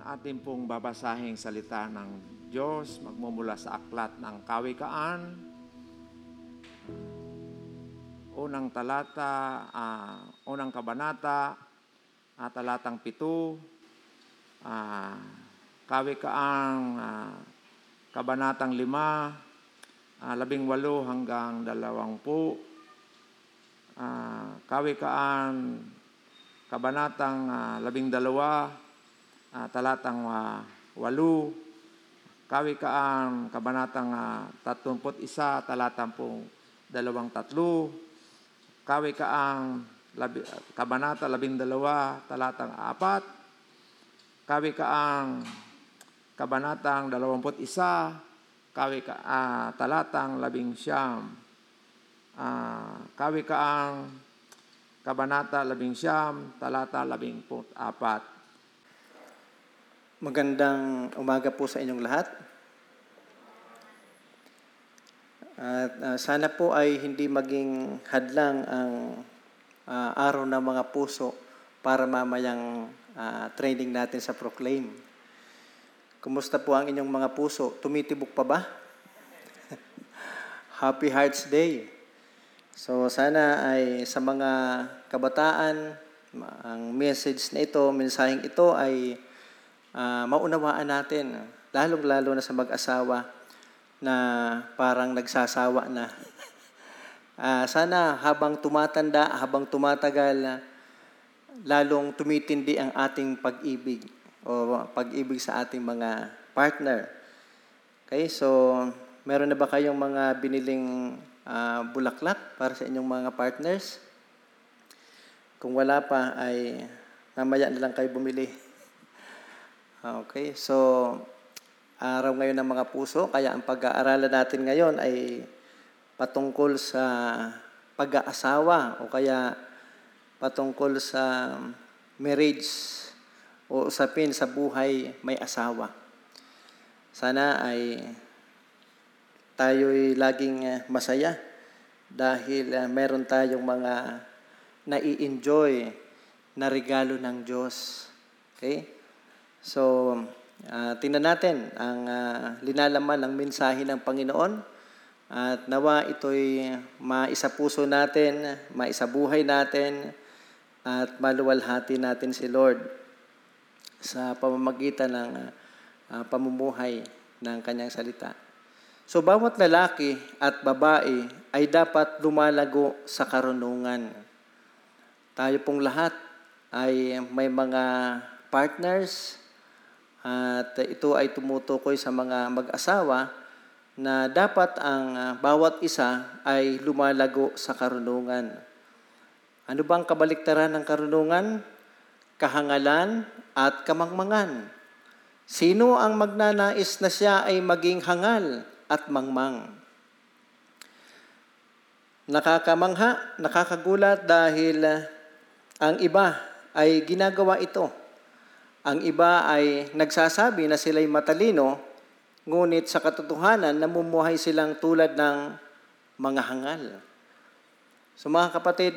Ang ating pong babasahing salita ng Diyos magmumula sa aklat ng Kawikaan. Unang talata, unang kabanata, talatang 7, Kawikaan, kabanatang 5, 18 hanggang 20, Kawikaan, kabanatang 12, talatang 8, Kawikaan, kabanatang 31, talatang 23, Kawikaan, kabanata 12, talatang 4, Kawikaan, kabanatang 21, talatang 19, Kawikaan, kabanata 19, talata 14. Magandang umaga po sa inyong lahat. At sana po ay hindi maging hadlang ang araw ng mga puso para mamayang training natin sa Proclaim. Kumusta po ang inyong mga puso? Tumitibok pa ba? Happy Hearts Day! So sana ay sa mga kabataan, ang message na ito, mensaheng ito ay maunawaan natin, lalong-lalo na sa mag-asawa na parang nagsasawa na. Sana habang tumatanda, habang tumatagal, lalong tumitindi ang ating pag-ibig o pag-ibig sa ating mga partner. Okay, so meron na ba kayong mga biniling bulaklak para sa inyong mga partners? Kung wala pa ay mamaya na lang kayo bumili. Okay, so araw ngayon ng mga puso, kaya ang pag-aaralan natin ngayon ay patungkol sa pag-aasawa o kaya patungkol sa marriage o usapin sa buhay may asawa. Sana ay tayo'y laging masaya dahil meron tayong mga nai-enjoy na regalo ng Diyos. Okay? So, tingnan natin ang linalaman ng mensahe ng Panginoon at nawa ito'y maisapuso natin, maisabuhay natin at maluwalhati natin si Lord sa pamamagitan ng pamumuhay ng Kanyang salita. So, bawat lalaki at babae ay dapat lumalago sa karunungan. Tayo pong lahat ay may mga partners, at ito ay tumutukoy sa mga mag-asawa na dapat ang bawat isa ay lumalago sa karunungan. Ano bang kabaliktaran ng karunungan? Kahangalan at kamangmangan. Sino ang magnanais na siya ay maging hangal at mangmang? Nakakamangha, nakakagulat dahil ang iba ay ginagawa ito. Ang iba ay nagsasabi na sila'y matalino, ngunit sa katotohanan namumuhay silang tulad ng mga hangal. So mga kapatid,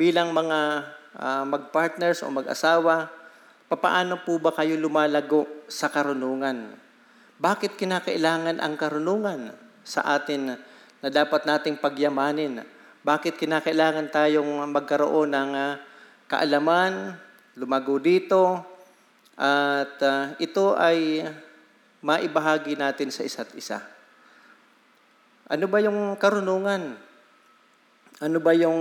bilang mga magpartners o mag-asawa, papaano po ba kayo lumalago sa karunungan? Bakit kinakailangan ang karunungan sa atin na dapat nating pagyamanin? Bakit kinakailangan tayong magkaroon ng kaalaman, lumago dito, at ito ay maibahagi natin sa isa't isa. Ano ba yung karunungan? Ano ba yung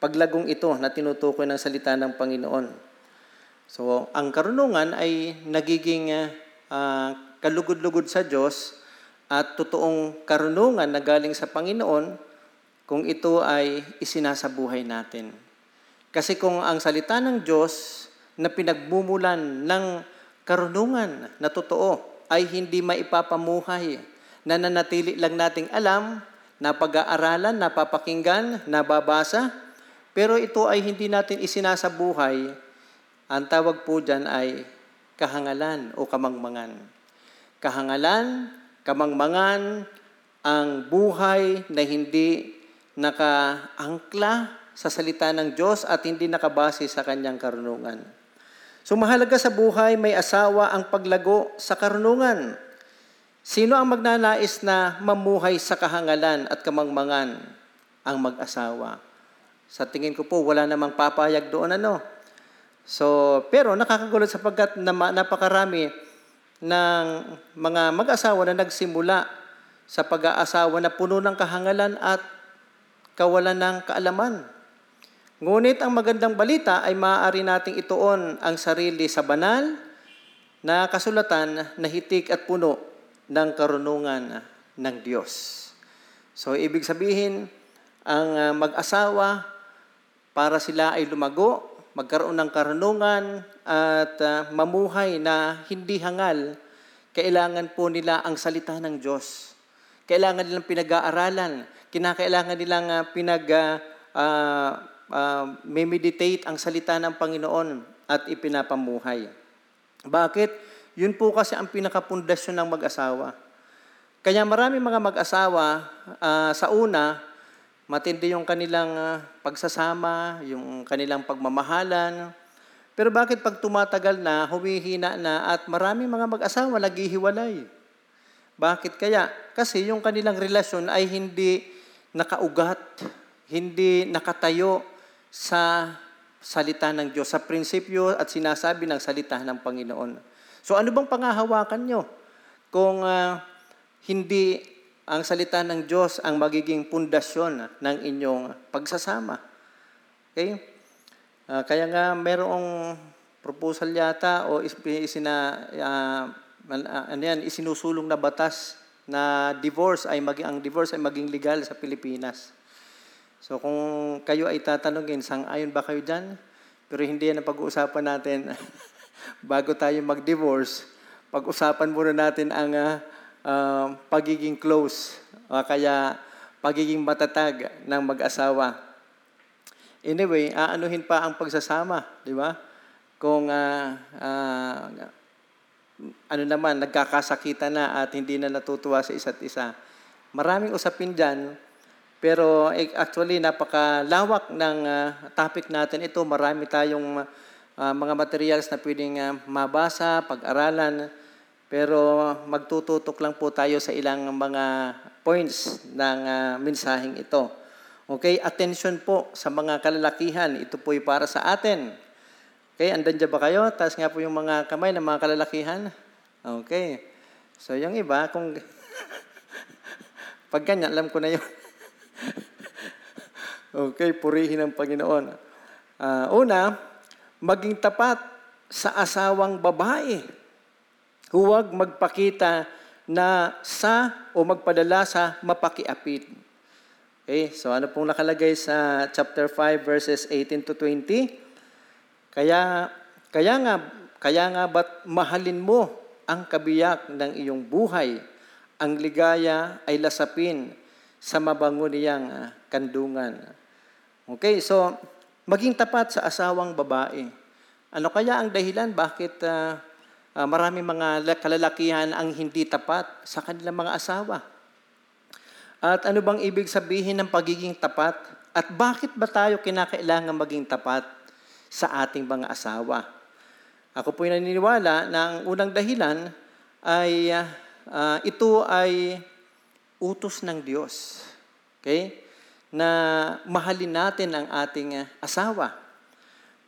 paglagong ito na tinutukoy ng salita ng Panginoon? So, ang karunungan ay nagiging kalugod-lugod sa Diyos at totoong karunungan na galing sa Panginoon kung ito ay isinasabuhay natin. Kasi kung ang salita ng Diyos na pinagmumulan ng karunungan na totoo ay hindi maipapamuhay, nananatili lang nating alam, napag-aaralan, napapakinggan, nababasa, pero ito ay hindi natin isinasabuhay, ang tawag po dyan ay kahangalan o kamangmangan. Kahangalan, kamangmangan, ang buhay na hindi nakaangkla sa salita ng Diyos at hindi nakabase sa Kanyang karunungan. So mahalaga sa buhay may asawa ang paglago sa karunungan. Sino ang magnanais na mamuhay sa kahangalan at kamangmangan? Ang mag-asawa. Sa tingin ko po, wala namang papayag doon ano. So, pero nakakagulat sapagkat napakarami ng mga mag-asawa na nagsimula sa pag-aasawa na puno ng kahangalan at kawalan ng kaalaman. Ngunit ang magandang balita ay maaari nating ituon ang sarili sa banal na kasulatan na hitik at puno ng karunungan ng Diyos. So, ibig sabihin, ang mag-asawa, para sila ay lumago, magkaroon ng karunungan, at mamuhay na hindi hangal, kailangan po nila ang salita ng Diyos. Kailangan nilang pinag-aaralan. Kinakailangan nilang meditate ang salita ng Panginoon at ipinapamuhay. Bakit? Yun po kasi ang pinakapundasyon ng mag-asawa. Kaya marami mga mag-asawa, sa una, matindi yung kanilang pagsasama, yung kanilang pagmamahalan. Pero bakit pag tumatagal na, humihina na, at marami mga mag-asawa naghihiwalay? Bakit kaya? Kasi yung kanilang relasyon ay hindi nakaugat, hindi nakatayo sa salita ng Diyos, sa prinsipyo at sinasabi ng salita ng Panginoon. So ano bang pangahawakan nyo kung hindi ang salita ng Diyos ang magiging pundasyon ng inyong pagsasama? Okay? Kaya nga merong proposal yata o isinusulong na batas na ang divorce ay maging legal sa Pilipinas. So kung kayo ay tatanungin, sang-ayon ba kayo dyan? Pero hindi yan ang pag-uusapan natin. Bago tayo mag-divorce, pag-usapan muna natin ang pagiging close, kaya pagiging matatag ng mag-asawa. Anyway, aanuhin pa ang pagsasama, di ba? Kung nagkakasakita na at hindi na natutuwa sa isa't isa. Maraming usapin dyan, pero actually napakalawak ng topic natin ito. Marami tayong mga materials na pwedeng mabasa, pag-aralan, pero magtututok lang po tayo sa ilang mga points ng mensaheng ito. Okay, attention po sa mga kalalakihan. Ito po ay para sa atin. Okay, andan dyan ba kayo? Taas nga po yung mga kamay ng mga kalalakihan. Okay. So yung iba, kung pag ganyan, alam ko na yun. Okay, purihin ang Panginoon. Una, maging tapat sa asawang babae. Huwag magpakita na sa o magpadala sa mapakiapid. Okay, so ano pong nakalagay sa chapter 5 verses 18 to 20? Kaya nga ba't mahalin mo ang kabiyak ng iyong buhay? Ang ligaya ay lasapin sa mabango niyang kandungan. Okay, so maging tapat sa asawang babae. Ano kaya ang dahilan bakit marami mga kalalakihan ang hindi tapat sa kanilang mga asawa? At ano bang ibig sabihin ng pagiging tapat? At bakit ba tayo kinakailangan maging tapat sa ating mga asawa? Ako po'y naniniwala na ang unang dahilan ay ito ay utos ng Diyos. Okay? Na mahalin natin ang ating asawa.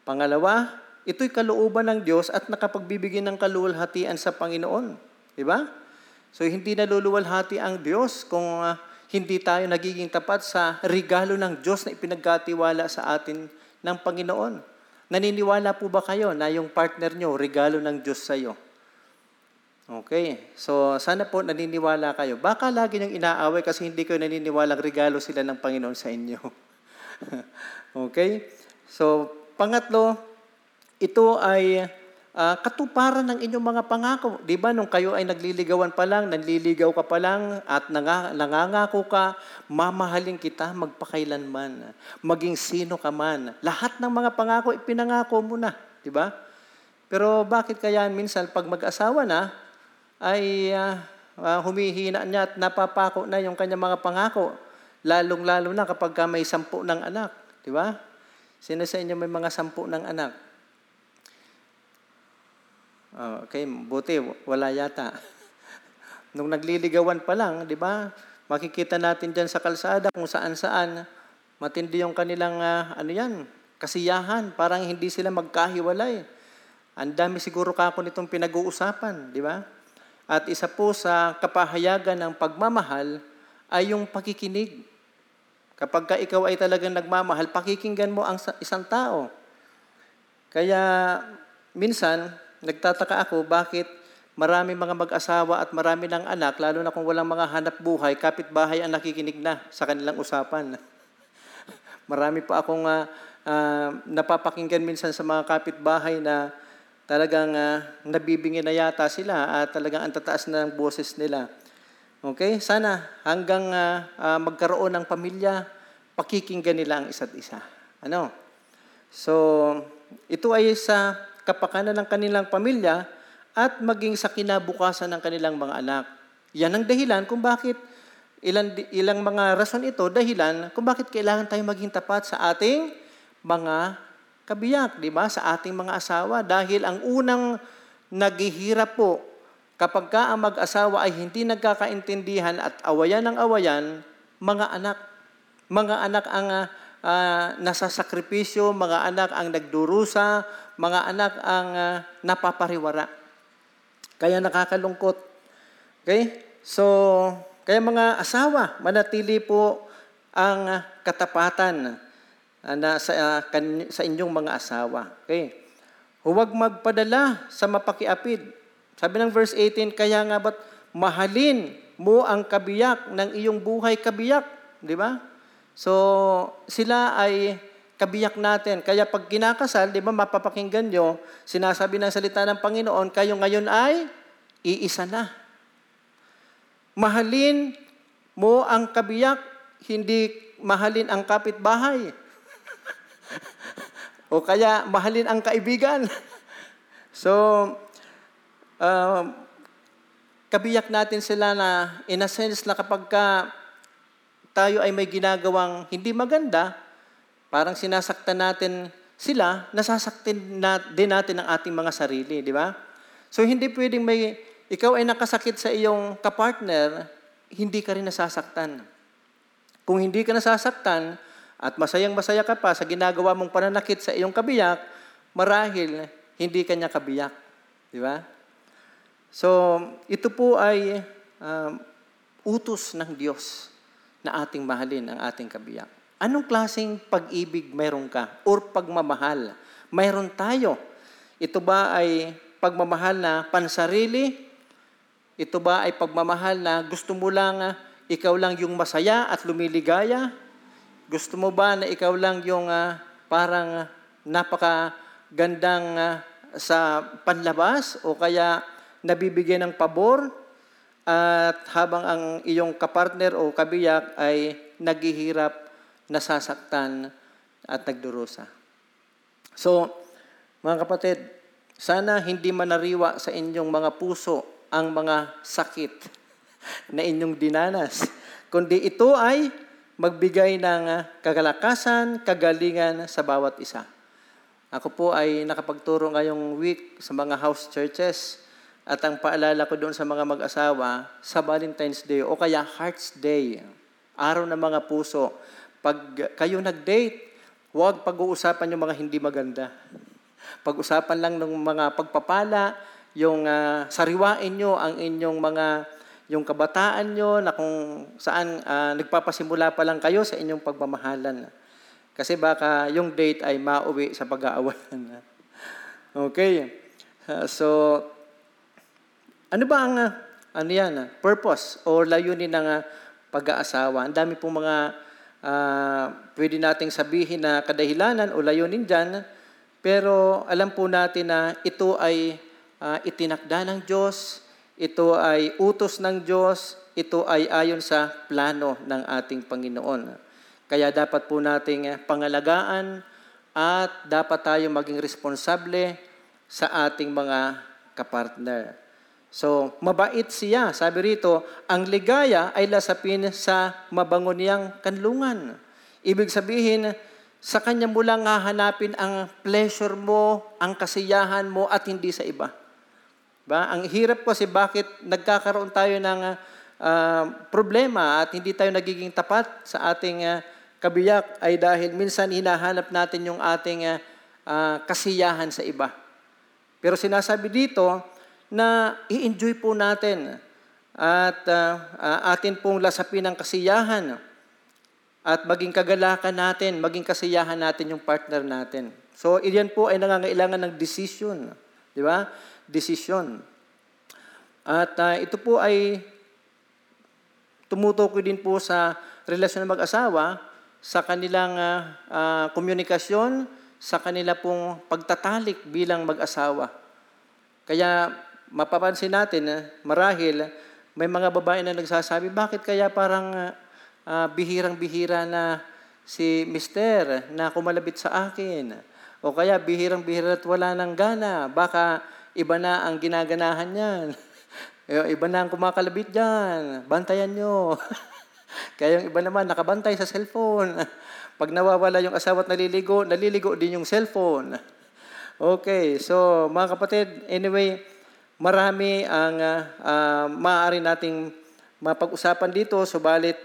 Pangalawa, ito'y kalooban ng Diyos at nakapagbibigay ng kaluwalhatian sa Panginoon. Diba? So, hindi naluluwalhati ang Diyos kung hindi tayo nagiging tapat sa regalo ng Diyos na ipinagkatiwala sa atin ng Panginoon. Naniniwala po ba kayo na yung partner nyo, regalo ng Diyos sa'yo? Okay, so sana po naniniwala kayo. Baka lagi niyong inaaway kasi hindi kayo naniniwalang regalo sila ng Panginoon sa inyo. Okay, so pangatlo, ito ay katuparan ng inyong mga pangako. Diba nung kayo ay nagliligawan pa lang, nanliligaw ka pa lang, at nangangako ka, mamahalin kita magpakailanman, maging sino ka man. Lahat ng mga pangako, ipinangako mo na. Diba? Pero bakit kaya minsan pag mag-asawa na, ay humihina niya at napapako na yung kanyang mga pangako, lalong-lalo na kapag may 10 ng anak. Di ba? Sino sa inyo may mga 10 ng anak? Okay, buti, wala yata. Nung nagliligawan pa lang, di ba, makikita natin dyan sa kalsada kung saan-saan, matindi yung kanilang, kasiyahan, parang hindi sila magkahiwalay. Ang dami siguro kako nitong pinag-uusapan, di ba? At isa po sa kapahayagan ng pagmamahal ay yung pakikinig. Kapag ka ikaw ay talagang nagmamahal, pakikinggan mo ang isang tao. Kaya minsan, nagtataka ako bakit marami mga mag-asawa at marami ng anak, lalo na kung walang mga hanap buhay, kapitbahay ang nakikinig na sa kanilang usapan. Marami pa akong napapakinggan minsan sa mga kapitbahay na talagang nabibingi na yata sila at talagang ang tataas na ng boses nila. Okay, sana hanggang magkaroon ng pamilya, pakikinggan nila ang isa't isa. Ano? So, ito ay sa kapakanan ng kanilang pamilya at maging sa kinabukasan ng kanilang mga anak. Yan ang dahilan kung bakit, ilang mga rason ito, dahilan kung bakit kailangan tayo maging tapat sa ating mga kabiyak, di ba? Sa ating mga asawa. Dahil ang unang naghihirap po, kapag ka ang mag-asawa ay hindi nagkakaintindihan at awayan ng awayan, mga anak ang nasasakripisyo, mga anak ang nagdurusa, mga anak ang napapariwara. Kaya nakakalungkot. Okay? So, kaya mga asawa, manatili po ang katapatan sa inyong mga asawa. Okay? Huwag magpadala sa mapakiapid. Sabi ng verse 18, kaya nga ba't mahalin mo ang kabiyak ng iyong buhay kabiyak? Di ba? So, sila ay kabiyak natin. Kaya pag kinakasal, di ba, mapapakinggan nyo, sinasabi ng salita ng Panginoon, kayo ngayon ay iisa na. Mahalin mo ang kabiyak, hindi mahalin ang kapitbahay. O kaya, mahalin ang kaibigan. So, kabiyak natin sila na in a sense na kapag ka tayo ay may ginagawang hindi maganda, parang sinasaktan natin sila, nasasaktan din natin ang ating mga sarili, di ba? So hindi pwedeng ikaw ay nakasakit sa iyong kapartner, hindi ka rin nasasaktan. Kung hindi ka nasasaktan at masayang-masaya ka pa sa ginagawa mong pananakit sa iyong kabiyak, marahil hindi ka niya kabiyak, di ba? So, ito po ay utos ng Diyos na ating mahalin ang ating kabiyak. Anong klaseng pag-ibig meron ka or pagmamahal? Meron tayo. Ito ba ay pagmamahal na pansarili? Ito ba ay pagmamahal na gusto mo lang ikaw lang yung masaya at lumiligaya? Gusto mo ba na ikaw lang yung parang napakagandang sa panlabas o kaya nabibigyan ng pabor at habang ang iyong kapartner o kabiyak ay naghihirap, nasasaktan at nagdurusa. So, mga kapatid, sana hindi manariwa sa inyong mga puso ang mga sakit na inyong dinanas, kundi ito ay magbigay ng kakalakasan, kagalingan sa bawat isa. Ako po ay nakapagturo ngayong week sa mga house churches. At ang paalala ko doon sa mga mag-asawa, sa Valentine's Day o kaya Heart's Day, araw ng mga puso, pag kayo nag-date, huwag pag-uusapan yung mga hindi maganda. Pag-usapan lang ng mga pagpapala, yung sariwain nyo ang inyong mga, yung kabataan nyo na kung saan nagpapasimula pa lang kayo sa inyong pagmamahalan. Kasi baka yung date ay mauwi sa pag-aawalan. Okay. So, ano ba ang purpose o layunin ng pag-aasawa? Ang dami pong mga pwede nating sabihin na kadahilanan o layunin dyan, pero alam po natin na ito ay itinakda ng Diyos, ito ay utos ng Diyos, ito ay ayon sa plano ng ating Panginoon. Kaya dapat po nating pangalagaan at dapat tayo maging responsable sa ating mga kapartner. So, mabait siya. Sabi rito, ang ligaya ay lasapin sa mabango niyang kanlungan. Ibig sabihin, sa kanya mo lang hahanapin ang pleasure mo, ang kasiyahan mo, at hindi sa iba. Ba? Ang hirap kasi bakit nagkakaroon tayo ng problema at hindi tayo nagiging tapat sa ating kabiyak ay dahil minsan hinahanap natin yung ating kasiyahan sa iba. Pero sinasabi dito na i-enjoy po natin at atin pong lasapin ang kasiyahan at maging kagalakan natin, maging kasiyahan natin yung partner natin. So, iyan po ay nangangailangan ng decision. Di ba? Desisyon. At ito po ay tumutukoy din po sa relasyon ng mag-asawa, sa kanilang komunikasyon, sa kanila pong pagtatalik bilang mag-asawa. Kaya mapapansin natin, marahil may mga babae na nagsasabi, bakit kaya parang bihirang-bihira na si mister na kumalabit sa akin? O kaya bihirang-bihira at wala ng gana, baka iba na ang ginaganahan niyan. Iba na ang kumakalabit diyan. Bantayan nyo. Kaya yung iba naman, nakabantay sa cellphone. Pag nawawala yung asawa at naliligo, naliligo din yung cellphone. Okay, so mga kapatid, anyway, marami ang maaari nating mapag-usapan dito. Subalit,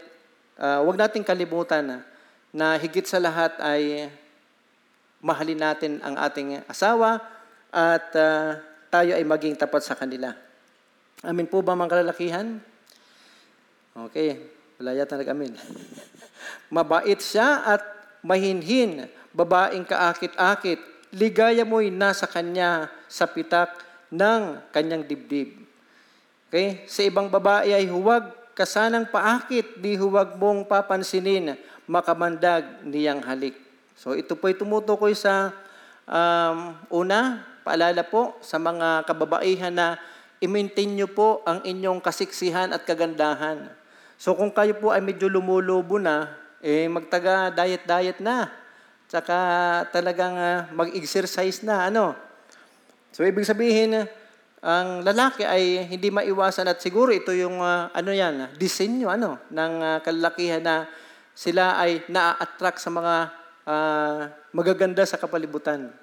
huwag nating kalimutan na higit sa lahat ay mahalin natin ang ating asawa, at tayo ay maging tapat sa kanila. Amin po ba mga kalalakihan? Okay, wala yata nag-amin. Mabait siya at mahinhin, babaeng kaakit-akit, ligaya mo'y nasa kanya sa pitak ng kanyang dibdib. Okay, sa ibang babae ay huwag kasanang paakit, di huwag mong papansinin, makamandag niyang halik. So ito po'y tumutukoy sa una, paalala po sa mga kababaihan na i-maintain nyo po ang inyong kasiksihan at kagandahan. So kung kayo po ay medyo lumulubo na, magtaga diet-diet na. Tsaka talagang mag-exercise na. Ano? So ibig sabihin, ang lalaki ay hindi maiwasan at siguro ito yung disenyo ng kalalakihan na sila ay na-attract sa mga magaganda sa kapalibutan.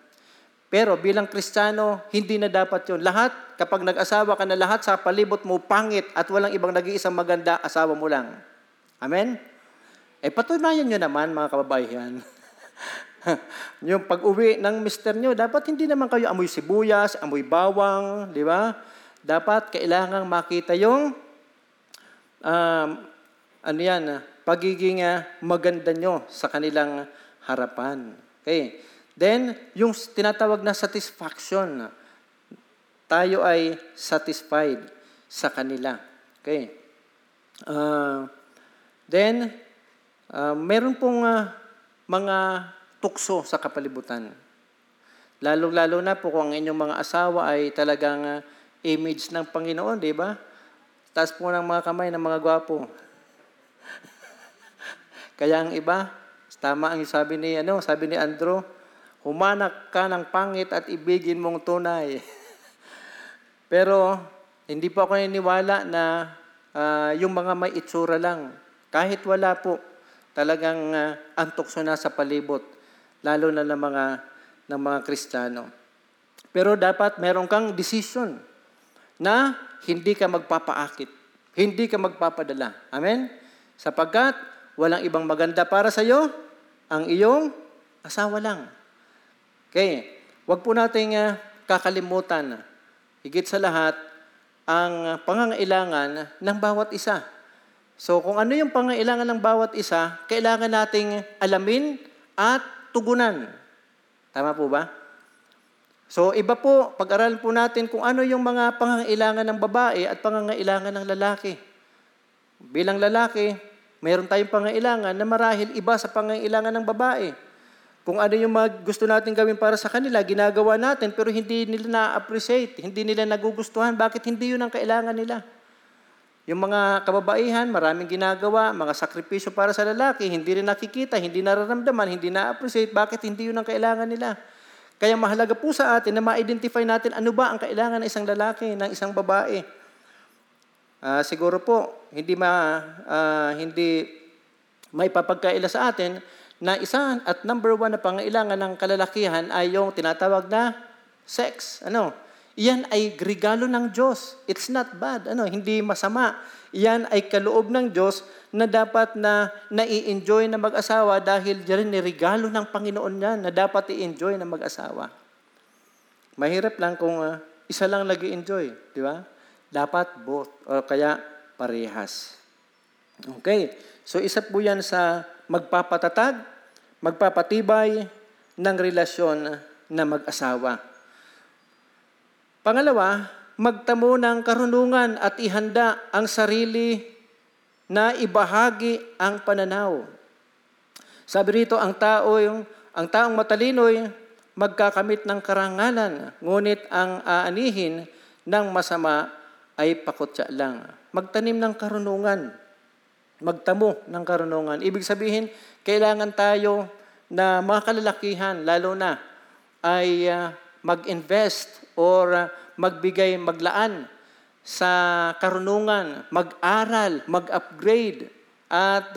Pero bilang Kristiyano, hindi na dapat yun. Lahat, kapag nag-asawa ka na lahat, sa palibot mo pangit at walang ibang nag-iisang maganda, asawa mo lang. Amen? Patunayan nyo naman, mga kababaihan. Yung pag-uwi ng mister nyo, dapat hindi naman kayo amoy sibuyas, amoy bawang, di ba? Dapat kailangang makita yung pagiging maganda nyo sa kanilang harapan. Okay. Then, yung tinatawag na satisfaction, tayo ay satisfied sa kanila. Okay. Then, meron pong mga tukso sa kapalibutan. Lalo-lalo na po kung ang inyong mga asawa ay talagang image ng Panginoon, di ba? Taas po ng mga kamay ng mga gwapo. Kaya ang iba, tama ang sabi ni Andrew, humanap ka ng pangit at ibigin mong tunay. Pero hindi po ako naniniwala na yung mga may itsura lang. Kahit wala po, talagang antukso na sa palibot. Lalo na ng mga Kristiyano. Pero dapat meron kang decision na hindi ka magpapaakit. Hindi ka magpapadala. Amen? Sapagkat walang ibang maganda para sa iyo, ang iyong asawa lang. Okay, huwag po nating kakalimutan, higit sa lahat, ang pangangailangan ng bawat isa. So kung ano yung pangangailangan ng bawat isa, kailangan nating alamin at tugunan. Tama po ba? So iba po, pag-aralan po natin kung ano yung mga pangangailangan ng babae at pangangailangan ng lalaki. Bilang lalaki, mayroon tayong pangangailangan na marahil iba sa pangangailangan ng babae. Kung ano yung gusto natin gawin para sa kanila, ginagawa natin, pero hindi nila na-appreciate, hindi nila nagugustuhan. Bakit hindi yun ang kailangan nila? Yung mga kababaihan, maraming ginagawa, mga sakripisyo para sa lalaki, hindi rin nakikita, hindi nararamdaman, hindi na-appreciate. Bakit hindi yun ang kailangan nila? Kaya mahalaga po sa atin na ma-identify natin ano ba ang kailangan ng isang lalaki, ng isang babae. Siguro po, hindi maipapagkaila sa atin, na isa at number 1 na pangailangan ng kalalakihan ay yung tinatawag na sex. Yan ay regalo ng Diyos. It's not bad, hindi masama. Yan ay kaloob ng Diyos na dapat na nai-enjoy na mag-asawa dahil yan ay regalo ng Panginoon yan na dapat i-enjoy na mag-asawa. Mahirap lang kung isa lang nag-i-enjoy, di ba? Dapat both o kaya parehas. Okay, so isa po yan sa magpapatatag, magpapatibay ng relasyon na mag-asawa. Pangalawa, magtamo ng karunungan at ihanda ang sarili na ibahagi ang pananaw. Sabi rito, ang taong matalino'y magkakamit ng karangalan, ngunit ang aanihin ng masama ay pakutya lang. Magtanim ng karunungan, magtamo ng karunungan. Ibig sabihin, kailangan tayo na mga kalalakihan, lalo na, ay mag-invest or magbigay, maglaan sa karunungan, mag-aral, mag-upgrade, at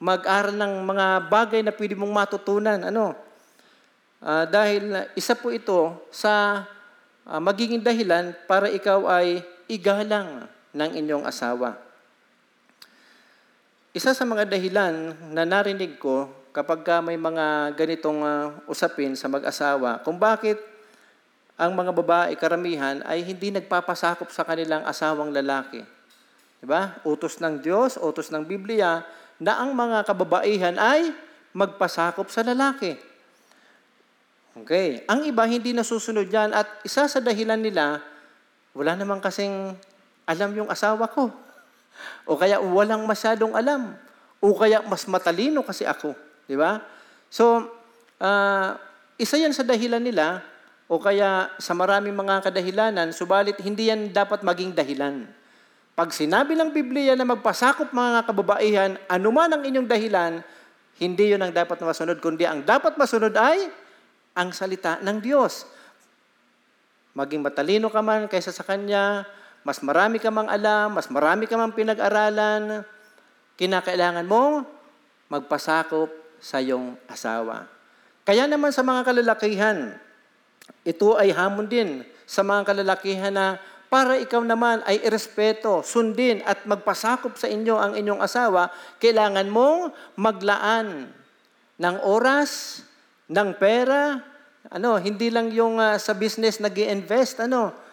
mag-aral ng mga bagay na pwede mong matutunan. Dahil isa po ito sa magiging dahilan para ikaw ay igalang ng inyong asawa. Isa sa mga dahilan na narinig ko kapag may mga ganitong usapin sa mag-asawa, kung bakit ang mga babae karamihan ay hindi nagpapasakop sa kanilang asawang lalaki. Diba? Utos ng Diyos, utos ng Biblia, na ang mga kababaihan ay magpasakop sa lalaki. Okay. Ang iba hindi nasusunod yan at isa sa dahilan nila, wala naman kasing alam yung asawa ko. O kaya walang masyadong alam. O kaya mas matalino kasi ako. Di ba? So, isa yan sa dahilan nila o kaya sa maraming mga kadahilanan, subalit hindi yan dapat maging dahilan. Pag sinabi ng Biblia na magpasakop mga kababaihan, anuman ang inyong dahilan, hindi yun ang dapat na masunod, kundi ang dapat masunod ay ang salita ng Diyos. Maging matalino ka man kaysa sa Kanya, mas marami ka mang alam, mas marami ka mang pinag-aralan, kinakailangan mong magpasakop sa iyong asawa. Kaya naman sa mga kalalakihan, ito ay hamon din sa mga kalalakihan na para ikaw naman ay irespeto, sundin at magpasakop sa inyo ang inyong asawa, kailangan mong maglaan ng oras, ng pera, hindi lang yung sa business nag-i-invest,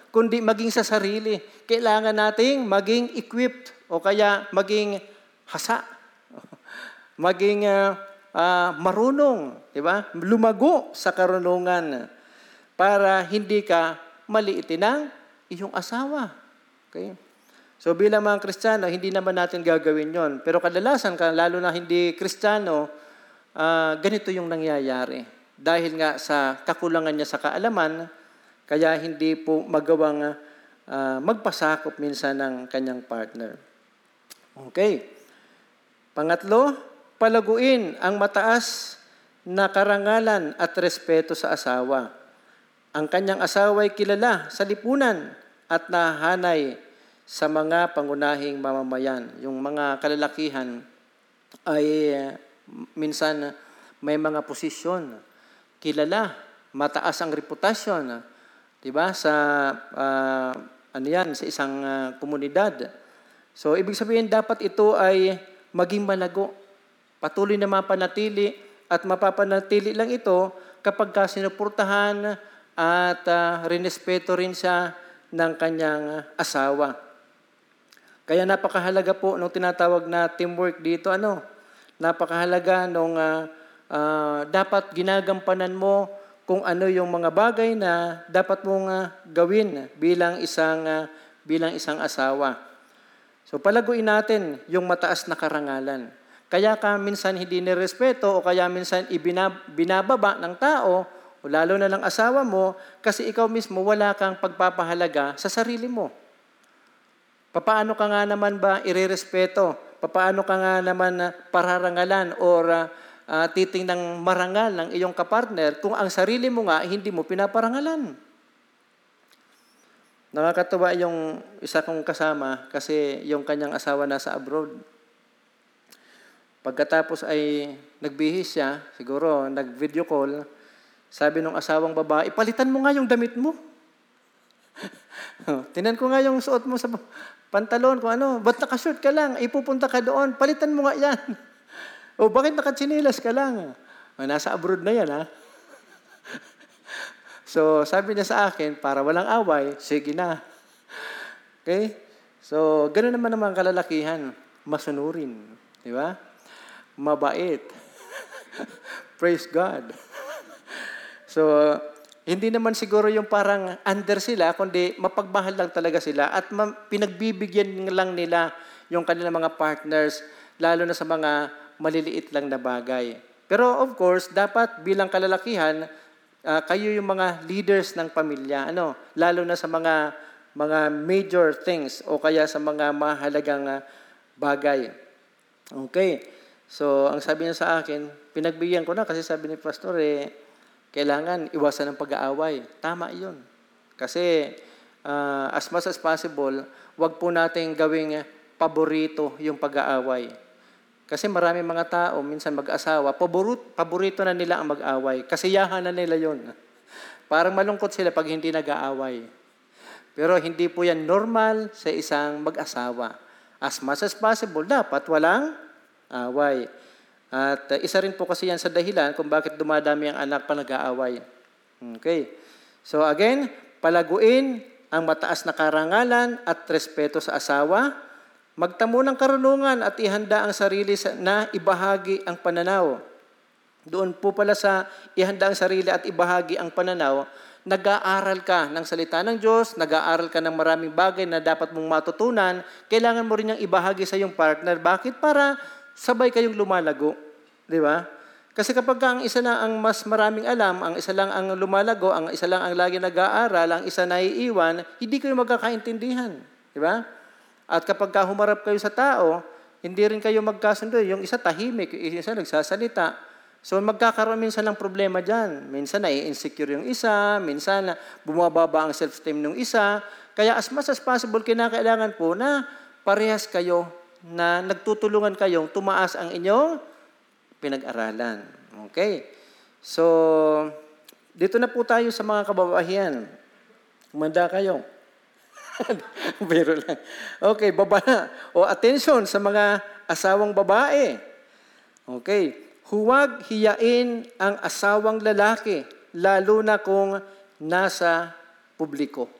kundi maging sa sarili. Kailangan nating maging equipped o kaya maging hasa, maging marunong, di ba? Lumago sa karunungan para hindi ka maliitin ng iyong asawa. Okay? So bilang mga Kristiyano, hindi naman natin gagawin yon. Pero kadalasan, lalo na hindi Kristiyano, ganito yung nangyayari. Dahil nga sa kakulangan niya sa kaalaman, kaya hindi po magawang magpasakop minsan ng kanyang partner. Okay. Pangatlo, palaguin ang mataas na karangalan at respeto sa asawa. Ang kanyang asawa ay kilala sa lipunan at nahanay sa mga pangunahing mamamayan. Yung mga kalalakihan ay minsan may mga posisyon. Kilala, mataas ang reputasyon, 'di ba? Sa sa isang komunidad. So ibig sabihin dapat ito ay maging malago. Patuloy na mapanatili at mapapanatili lang ito kapag sinuportahan at rinespeto rin siya ng kanyang asawa. Kaya napakahalaga po nung tinatawag na teamwork dito. Napakahalaga nung dapat ginagampanan mo kung ano yung mga bagay na dapat mong gawin bilang isang asawa. So palaguin natin yung mataas na karangalan. Kaya ka minsan hindi nirespeto o kaya minsan binababa ng tao o lalo na lang asawa mo kasi ikaw mismo wala kang pagpapahalaga sa sarili mo. Papaano ka nga naman ba irerespeto? Papaano ka nga naman pararangalan o titingnan marangal ng iyong kapartner kung ang sarili mo nga hindi mo pinaparangalan? Nakakatuwa yung isa kong kasama kasi yung kanyang asawa nasa abroad. Pagkatapos ay nagbihis siya, siguro nag-video call, sabi ng asawang babae, "Palitan mo nga yung damit mo." Tinan ko nga yung suot mo sa pantalon, kung ano. Ba't nakashoot ka lang? Ipupunta ka doon. Palitan mo nga yan. O bakit nakatsinilas ka lang? O, nasa abroad na yan, ha? So, sabi niya sa akin, para walang away, sige na. Okay? So, ganoon naman ang mga kalalakihan. Masunurin. Di ba? Mabait. Praise God. So, hindi naman siguro yung parang under sila, kundi mapagmahal lang talaga sila at pinagbibigyan lang nila yung kanilang mga partners, lalo na sa mga maliliit lang na bagay. Pero of course, dapat bilang kalalakihan, kayo yung mga leaders ng pamilya, ano, lalo na sa mga major things o kaya sa mga mahalagang bagay. Okay. So, ang sabi niya sa akin, pinagbigyan ko na kasi sabi ni Pastor, kailangan iwasan ng pag-aaway. Tama yun. Kasi as much as possible, wag po natin gawing paborito yung pag-aaway. Kasi marami mga tao, minsan mag-asawa, paborito na nila ang mag-aaway. Kasiyahan na nila yun. Parang malungkot sila pag hindi nag-aaway. Pero hindi po yan normal sa isang mag-asawa. As much as possible, dapat walang away. At isa rin po kasi yan sa dahilan kung bakit dumadami ang anak pa nag-aaway. Okay. So again, palaguin ang mataas na karangalan at respeto sa asawa. Magtamo ng karunungan at ihanda ang sarili na ibahagi ang pananaw. Doon po pala sa ihanda ang sarili at ibahagi ang pananaw, nag-aaral ka ng salita ng Diyos, nag-aaral ka ng maraming bagay na dapat mong matutunan, kailangan mo rin yung ibahagi sa iyong partner. Bakit? Para sabay kayong lumalago, di ba? Kasi kapag ang isa lang ang mas maraming alam, ang isa lang ang lumalago, ang isa lang ang lagi nag-aaral, ang isa naiiwan, hindi kayo magkakaintindihan, di ba? At kapag humarap kayo sa tao, hindi rin kayo magkasundo. Yung isa tahimik, yung isa nagsasalita. So magkakaroon minsan ng problema diyan. Minsan nai-insecure yung isa, minsan bumababa ang self-esteem ng isa. Kaya as much as possible, kinakailangan po na parehas kayo na nagtutulungan kayong tumaas ang inyong pinag-aralan. Okay? So, dito na po tayo sa mga kababaihan. Kumanda kayo. Biro lang. Okay, baba na. O attention sa mga asawang babae. Okay. Huwag hiyain ang asawang lalaki, lalo na kung nasa publiko.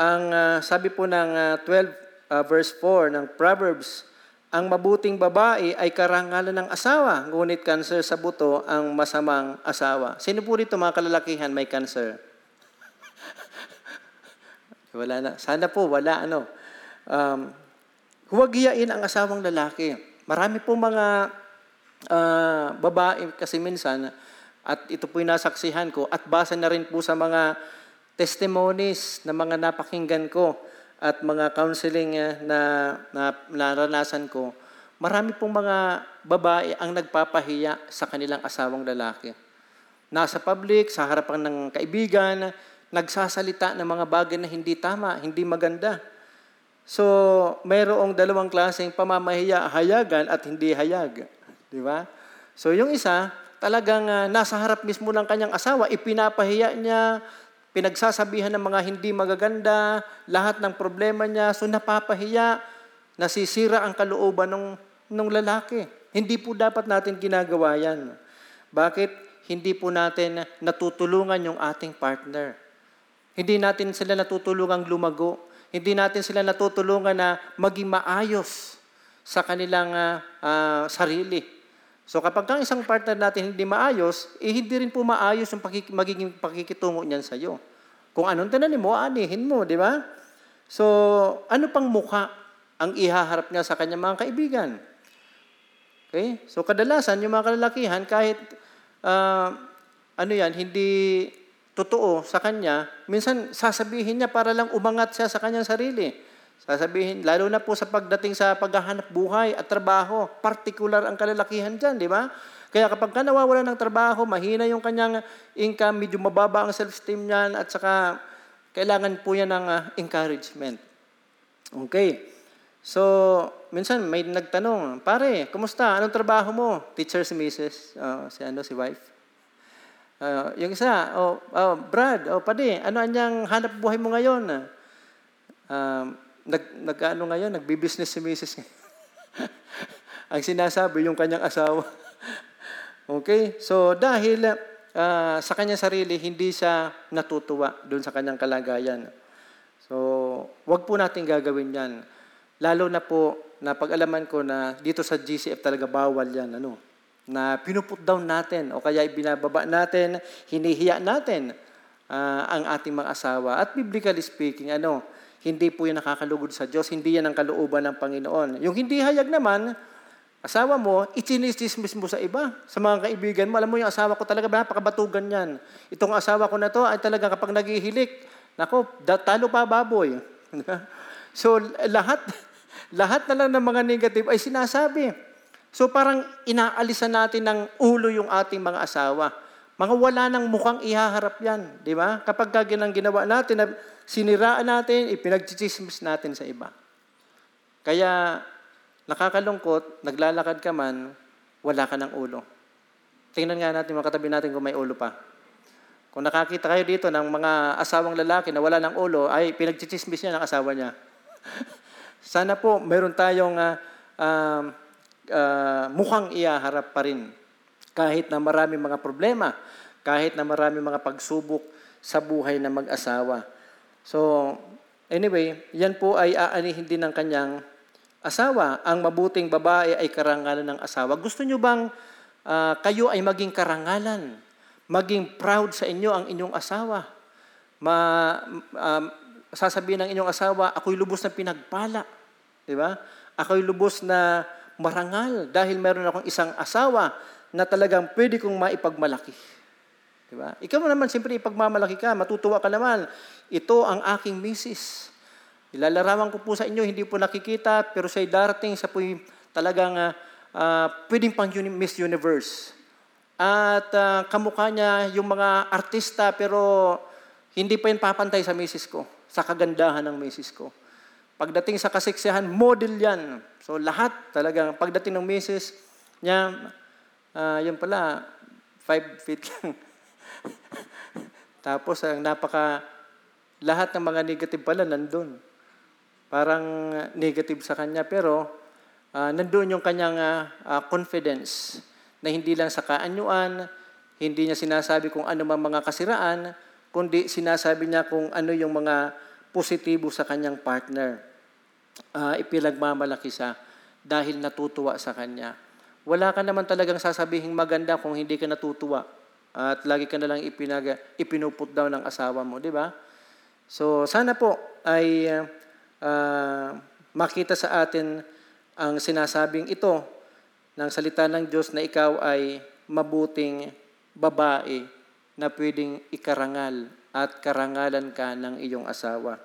Ang sabi po ng 12 verse 4 ng Proverbs, ang mabuting babae ay karangalan ng asawa, ngunit cancer sa buto ang masamang asawa. Sino po dito mga kalalakihan may cancer? Wala na. Sana po, wala. Ano? Huwag hiyain ang asawang lalaki. Marami po mga babae kasi minsan, at ito po yung nasaksihan ko, at basa na rin po sa mga testimonies na mga napakinggan ko, at mga counseling na naranasan ko, marami pong mga babae ang nagpapahiya sa kanilang asawang lalaki. Nasa public, sa harapan ng kaibigan, nagsasalita ng mga bagay na hindi tama, hindi maganda. So, mayroong dalawang klaseng pamamahiya, hayagan at hindi hayag. Di ba? So, yung isa, talagang nasa harap mismo ng kanyang asawa, ipinapahiya niya, pinagsasabihan ng mga hindi magaganda, lahat ng problema niya, so napapahiya, nasisira ang kalooban ng lalaki. Hindi po dapat natin ginagawa yan. Bakit? Hindi po natin natutulungan yung ating partner. Hindi natin sila natutulungang lumago. Hindi natin sila natutulungan na maging maayos sa kanilang sarili. So kapag ang isang partner natin hindi maayos, hindi rin po maayos yung magiging pakikitungo niyan sa iyo. Kung anong tinanim mo, aanihin mo, di ba? So, ano pang mukha ang ihaharap niya sa kanyang mga kaibigan? Okay? So, kadalasan, yung mga kalalakihan, kahit hindi totoo sa kanya, minsan sasabihin niya para lang umangat siya sa kanyang sarili. Sasabihin, lalo na po sa pagdating sa paghahanap buhay at trabaho, particular ang kalalakihan dyan, di ba? Kaya kapag ka nawawala ng trabaho, mahina yung kanyang income, medyo mababa ang self-esteem niyan, at saka kailangan po yan ng encouragement. Okay. So, minsan may nagtanong, pare, kumusta? Anong trabaho mo? Teacher si Mrs. Si wife. Yung isa, Brad, padi, ano anyang hanap buhay mo ngayon? Nag-ano ngayon? Nagbi-business si Mrs. Ang sinasabi, yung kanyang asawa. Okay? So, dahil sa kanyang sarili, hindi siya natutuwa doon sa kanyang kalagayan. So, wag po natin gagawin yan. Lalo na po, napag-alaman ko na dito sa GCF talaga bawal yan, na pinuput down natin o kaya ibinababa natin, hinihiya natin ang ating mga asawa. At biblically speaking, hindi po yan nakakalugod sa Diyos, hindi yan ang kalooban ng Panginoon. Yung hindi hayag naman, asawa mo, itinisismis mo sa iba, sa mga kaibigan mo. Alam mo yung asawa ko talaga, napakabatugan yan. Itong asawa ko na to ay talaga kapag naghihilik, nako, talo pa baboy. So, lahat na lang ng mga negative ay sinasabi. So parang inaalisan natin ng ulo yung ating mga asawa. Mga wala nang mukhang ihaharap yan, di ba? Kapag ginawa natin, siniraan natin, ipinagchichismis natin sa iba. Kaya nakakalungkot, naglalakad ka man, wala ka ng ulo. Tingnan nga natin, mga katabi natin kung may ulo pa. Kung nakakita kayo dito ng mga asawang lalaki na wala ng ulo, ay pinagchichismis niya ng asawa niya. Sana po meron tayong mukhang iyaharap pa rin kahit na marami mga problema, kahit na marami mga pagsubok sa buhay na mag-asawa. So, anyway, yan po ay aanihin din ng kanyang asawa. Ang mabuting babae ay karangalan ng asawa. Gusto nyo bang kayo ay maging karangalan? Maging proud sa inyo ang inyong asawa? Sasabihin ng inyong asawa, ako'y lubos na pinagpala. Diba? Ako'y lubos na marangal dahil meron akong isang asawa na talagang pwede kong maipagmalaki. Diba? Ikaw naman, siyempre ipagmamalaki ka, matutuwa ka naman. Ito ang aking misis. Ilalarawan ko po sa inyo, hindi po nakikita, pero siya'y darating sa po talagang pwedeng pang Miss Universe. At kamukha niya yung mga artista, pero hindi pa yun papantay sa misis ko, sa kagandahan ng misis ko. Pagdating sa kaseksihan, model yan. So lahat talagang, pagdating ng misis niya, yun pala, 5 feet lang. Tapos ang lahat ng mga negative pala nandun. Parang negative sa kanya, pero nandun yung kanyang confidence na hindi lang sa kaanyuan, hindi niya sinasabi kung ano mang mga kasiraan, kundi sinasabi niya kung ano yung mga positibo sa kanyang partner. Ipinagmamalaki siya dahil natutuwa sa kanya. Wala ka naman talagang sasabihing maganda kung hindi ka natutuwa. At lagi ka nalang ipinuput down ng asawa mo, di ba? So sana po ay makita sa atin ang sinasabing ito ng salita ng Diyos na ikaw ay mabuting babae na pwedeng ikarangal at karangalan ka ng iyong asawa.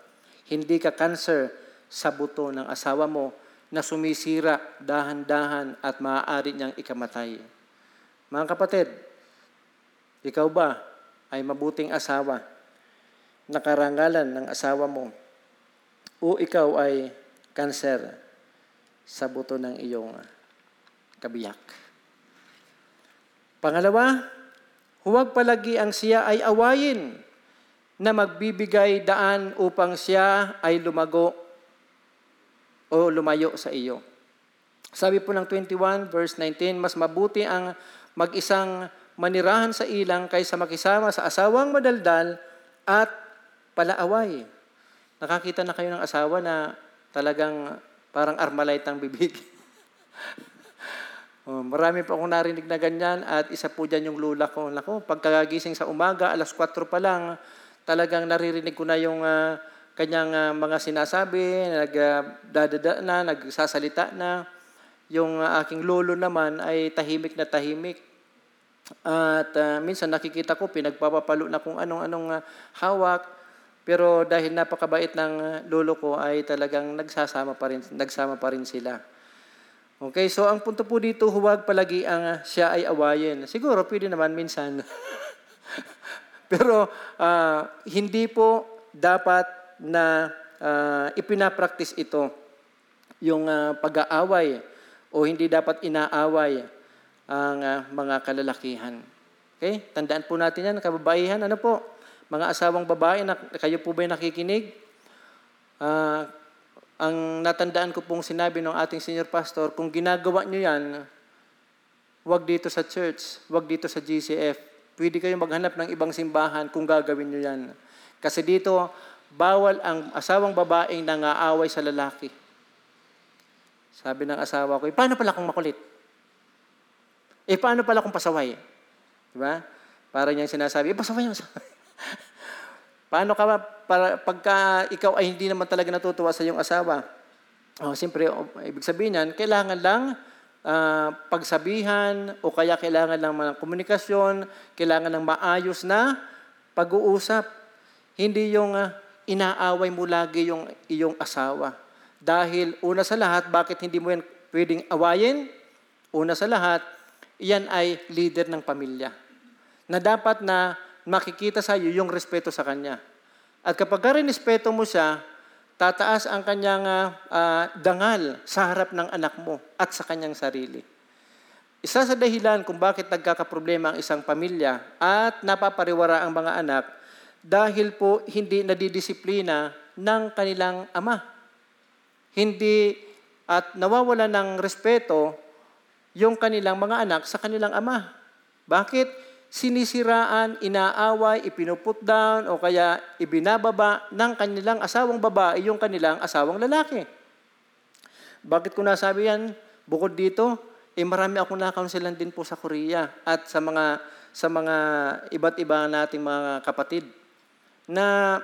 Hindi ka cancer sa buto ng asawa mo na sumisira dahan-dahan at maaari niyang ikamatay. Mga kapatid, ikaw ba ay mabuting asawa na karangalan ng asawa mo o ikaw ay cancer sa buto ng iyong kabiyak? Pangalawa, huwag palagi ang siya ay awayin na magbibigay daan upang siya ay lumago o lumayo sa iyo. Sabi po ng 21 verse 19, mas mabuti ang mag-isang manirahan sa ilang kaysa makisama sa asawang madaldal at palaaway. Nakakita na kayo ng asawa na talagang parang armalite ang bibig. Marami pa akong narinig na ganyan at isa po dyan yung lula ko. Nako, pagkagising sa umaga, alas 4 pa lang, talagang naririnig ko na yung kanyang mga sinasabi, nagdadada na, nagsasalita na. Yung aking lolo naman ay tahimik na tahimik. At minsan nakikita ko, pinagpapapalo na kung anong-anong hawak. Pero dahil napakabait ng lolo ko ay talagang nagsama pa rin sila. Okay, so ang punto po dito, huwag palagi ang siya ay awayin. Siguro pwede naman minsan. Pero hindi po dapat na ipinapractice ito, yung pag-aaway o hindi dapat inaaway ang mga kalalakihan. Okay? Tandaan po natin yan, kababayan. Ano po? Mga asawang babae, kayo po ba'y nakikinig? Ang natandaan ko pong sinabi ng ating senior pastor, kung ginagawa nyo yan, huwag dito sa church, huwag dito sa GCF. Pwede kayong maghanap ng ibang simbahan kung gagawin nyo yan. Kasi dito, bawal ang asawang babaeng nangaaway sa lalaki. Sabi ng asawa ko, paano pala kung makulit? Paano pala kung pasaway? Diba? Para niyang sinasabi, pasaway yung pasaway. Paano ka pagka ikaw ay hindi naman talaga natutuwa sa iyong asawa? Siyempre, ibig sabihin yan, kailangan lang pagsabihan o kaya kailangan lang ng komunikasyon, kailangan ng maayos na pag-uusap. Hindi yung inaaway mo lagi yung iyong asawa. Dahil una sa lahat, bakit hindi mo yan pwedeng awayin? Una sa lahat, iyan ay leader ng pamilya. Na dapat na makikita sa iyo yung respeto sa kanya. At kapag ka respeto mo siya, tataas ang kanyang dangal sa harap ng anak mo at sa kanyang sarili. Isa sa dahilan kung bakit nagkakaproblema ang isang pamilya at napapariwara ang mga anak, dahil po hindi nadidisiplina ng kanilang ama. Hindi at nawawala ng respeto yung kanilang mga anak sa kanilang ama. Bakit? Sinisiraan, inaaway, ipinuput down, o kaya ibinababa ng kanilang asawang babae yung kanilang asawang lalaki. Bakit ko nasabi yan? Bukod dito, marami akong na-counselan din po sa Korea at sa mga iba't iba nating mga kapatid na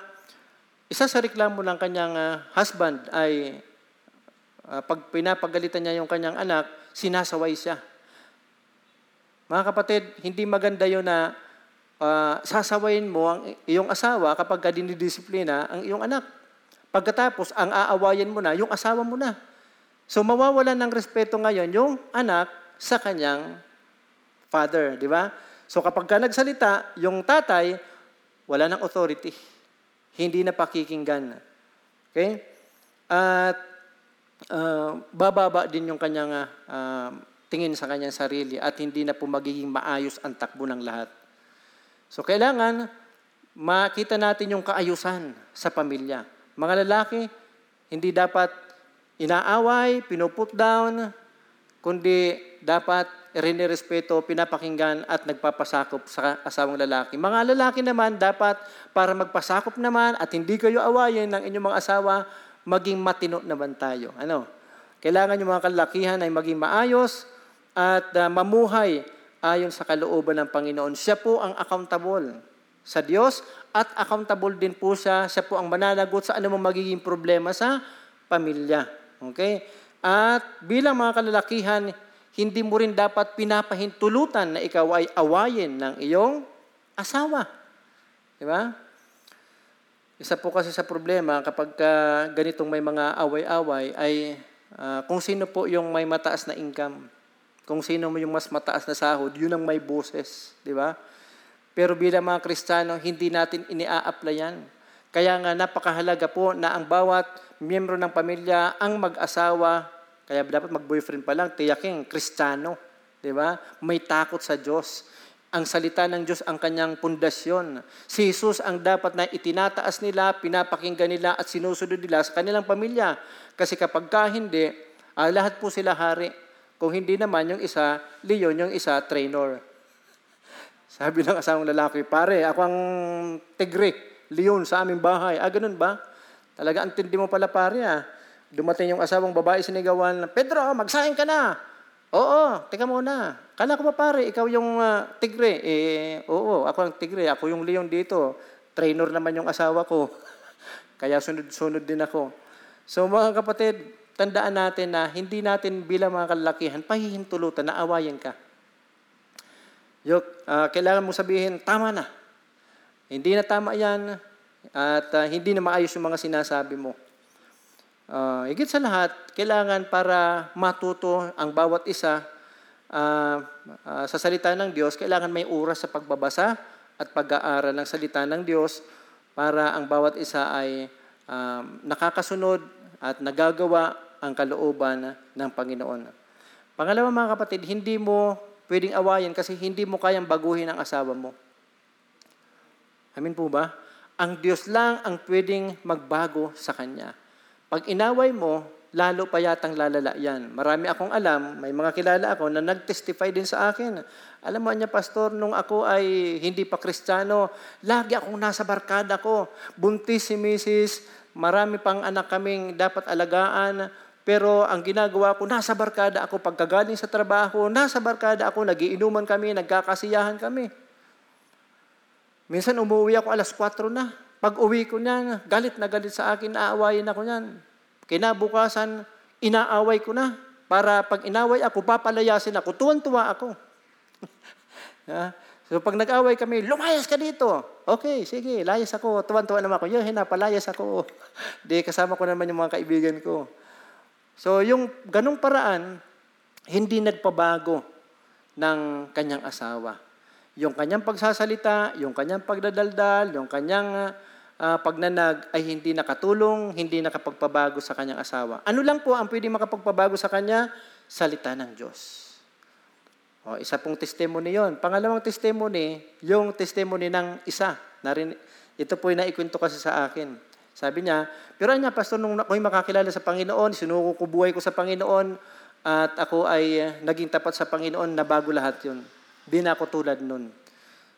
isa sa reklamo ng kanyang husband ay pag pinapagalitan niya yung kanyang anak, sinasaway siya. Mga kapatid, hindi maganda yun na sasawayin mo ang iyong asawa kapag ka dinidisiplina ang iyong anak. Pagkatapos, ang aawayan mo na, yung asawa mo na. So, mawawala ng respeto ngayon yung anak sa kanyang father, di ba? So, kapag ka nagsalita, yung tatay, wala ng authority. Hindi na pakikinggan. Okay? At bababa din yung kanyang tingin sa kanyang sarili at hindi na po magiging maayos ang takbo ng lahat. So, kailangan makita natin yung kaayusan sa pamilya. Mga lalaki, hindi dapat inaaway, pinuput down, kundi dapat rinirespeto, pinapakinggan at nagpapasakop sa asawang lalaki. Mga lalaki naman, dapat para magpasakop naman at hindi kayo awayin ng inyong mga asawa, maging matino naman tayo. Ano? Kailangan yung mga kalakihan ay maging maayos at mamuhay ayon sa kalooban ng Panginoon. Siya po ang accountable sa Diyos at accountable din po siya. Siya po ang mananagot sa anumang magiging problema sa pamilya. Okay? At bilang mga kalalakihan, hindi mo rin dapat pinapahintulutan na ikaw ay awayin ng iyong asawa. Diba? Isa po kasi sa problema kapag ganitong may mga away-away ay kung sino po yung may mataas na income, kung sino mo yung mas mataas na sahod, yun ang may boses, di ba? Pero bilang mga Kristiyano, hindi natin ini-a-apply yan. Kaya nga napakahalaga po na ang bawat miyembro ng pamilya, ang mag-asawa, kaya dapat mag-boyfriend pa lang, tiyaking Kristiyano, di ba? May takot sa Diyos. Ang salita ng Diyos ang kanyang pundasyon. Si Jesus ang dapat na itinataas nila, pinapakinggan nila at sinusunod nila sa kanilang pamilya. Kasi kapag ka hindi, lahat po sila hari. Kung hindi naman yung isa, leon, yung isa, trainer. Sabi ng asawang lalaki, pare, ako ang tigre, leon sa aming bahay. Ganun ba? Talaga antindi mo pala pare Dumating yung asawang babae sinigawan, Pedro, magsaing ka na. Oo, teka muna. Kala ko ba pare, ikaw yung tigre? Oo, ako ang tigre. Ako yung leon dito. Trainer naman yung asawa ko. Kaya sunod-sunod din ako. So mga kapatid, tandaan natin na hindi natin bilang mga kalalakihan, pahihintulutan na awayan ka. Kailangan mo sabihin, tama na. Hindi na tama yan. At hindi na maayos yung mga sinasabi mo. Higit sa lahat, kailangan para matuto ang bawat isa sa salita ng Diyos, kailangan may oras sa pagbabasa at pag-aaral ng salita ng Diyos para ang bawat isa ay nakakasunod at nagagawa ang kalooban ng Panginoon. Pangalawa mga kapatid, hindi mo pwedeng awayan kasi hindi mo kayang baguhin ang asawa mo. Amin po ba? Ang Diyos lang ang pwedeng magbago sa Kanya. Pag inaway mo, lalo pa yatang lalala yan. Marami akong alam, may mga kilala ako na nag-testify din sa akin. Alam mo niya, Pastor, nung ako ay hindi pa Kristiyano, lagi akong nasa barkada ko. Buntis si Mrs., marami pang anak kaming dapat alagaan. Pero ang ginagawa ko, nasa barkada ako. Pagkagaling sa trabaho, nasa barkada ako. Nagiinuman kami, nagkakasiyahan kami. Minsan umuwi ako 4:00 na. Pag uwi ko niyan, galit na galit sa akin, aawayin ako niyan. Kinabukasan, inaaway ko na. Para pag inaway ako, papalayasin ako. Tuwan-tuwa ako. So pag nag-away kami, lumayas ka dito. Okay, sige, layas ako. Tuwan-tuwa naman ako. Yun, napalayas ako. Di, kasama ko naman yung mga kaibigan ko. So yung ganung paraan, hindi nagpabago ng kanyang asawa. Yung kanyang pagsasalita, yung kanyang pagdadaldal, yung kanyang... pagnanag ay hindi nakatulong, hindi nakapagpabago sa kanyang asawa. Ano lang po ang pwede makapagpabago sa kanya? Salita ng Diyos. O, isa pong testimony yon. Pangalawang testimony, yung testimony ng isa. Ito po yung naikwento kasi sa akin. Sabi niya, pero niya, Pastor, nung ako'y makakilala sa Panginoon, sinuko ko buhay ko sa Panginoon, at ako ay naging tapat sa Panginoon, na bago lahat yun. Di na ako tulad nun.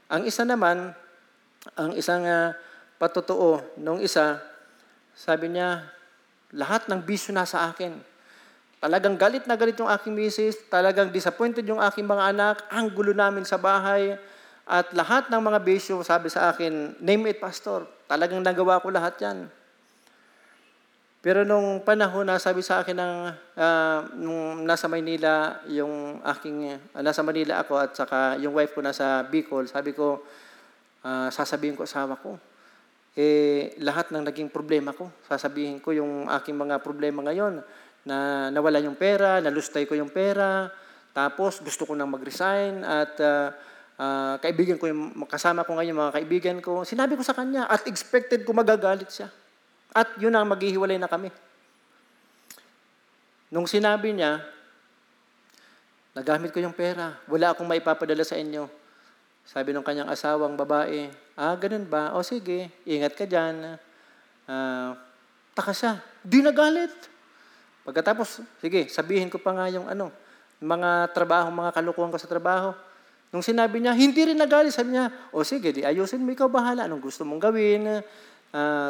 Ang isa naman, ang isang... patotoo, nung isa, sabi niya, lahat ng bisyo na sa akin. Talagang galit na galit yung aking misis, talagang disappointed yung aking mga anak, ang gulo namin sa bahay, at lahat ng mga bisyo, sabi sa akin, name it, Pastor, talagang nagawa ko lahat yan. Pero nung panahon na sabi sa akin ng, nung nasa Maynila, yung aking, nasa Manila ako at saka yung wife ko nasa Bicol, sabi ko, sasabihin ko asawa ko. Lahat ng naging problema ko. Sasabihin ko yung aking mga problema ngayon, na nawala yung pera, nalustay ko yung pera, tapos gusto ko nang mag-resign, at kaibigan ko, yung kasama ko ngayon, mga kaibigan ko, sinabi ko sa kanya, at expected ko magagalit siya. At yun ang maghihiwalay na kami. Nung sinabi niya, nagamit ko yung pera, wala akong maipapadala sa inyo. Sabi ng kanyang asawang babae, ganun ba? O sige, ingat ka dyan. Taka siya. Di nagalit. Pagkatapos, sige, sabihin ko pa nga yung mga trabaho, mga kalukuhan ko sa trabaho. Nung sinabi niya, hindi rin nagalit. Sabi niya, o sige, di ayusin mo, ikaw bahala. Anong gusto mong gawin?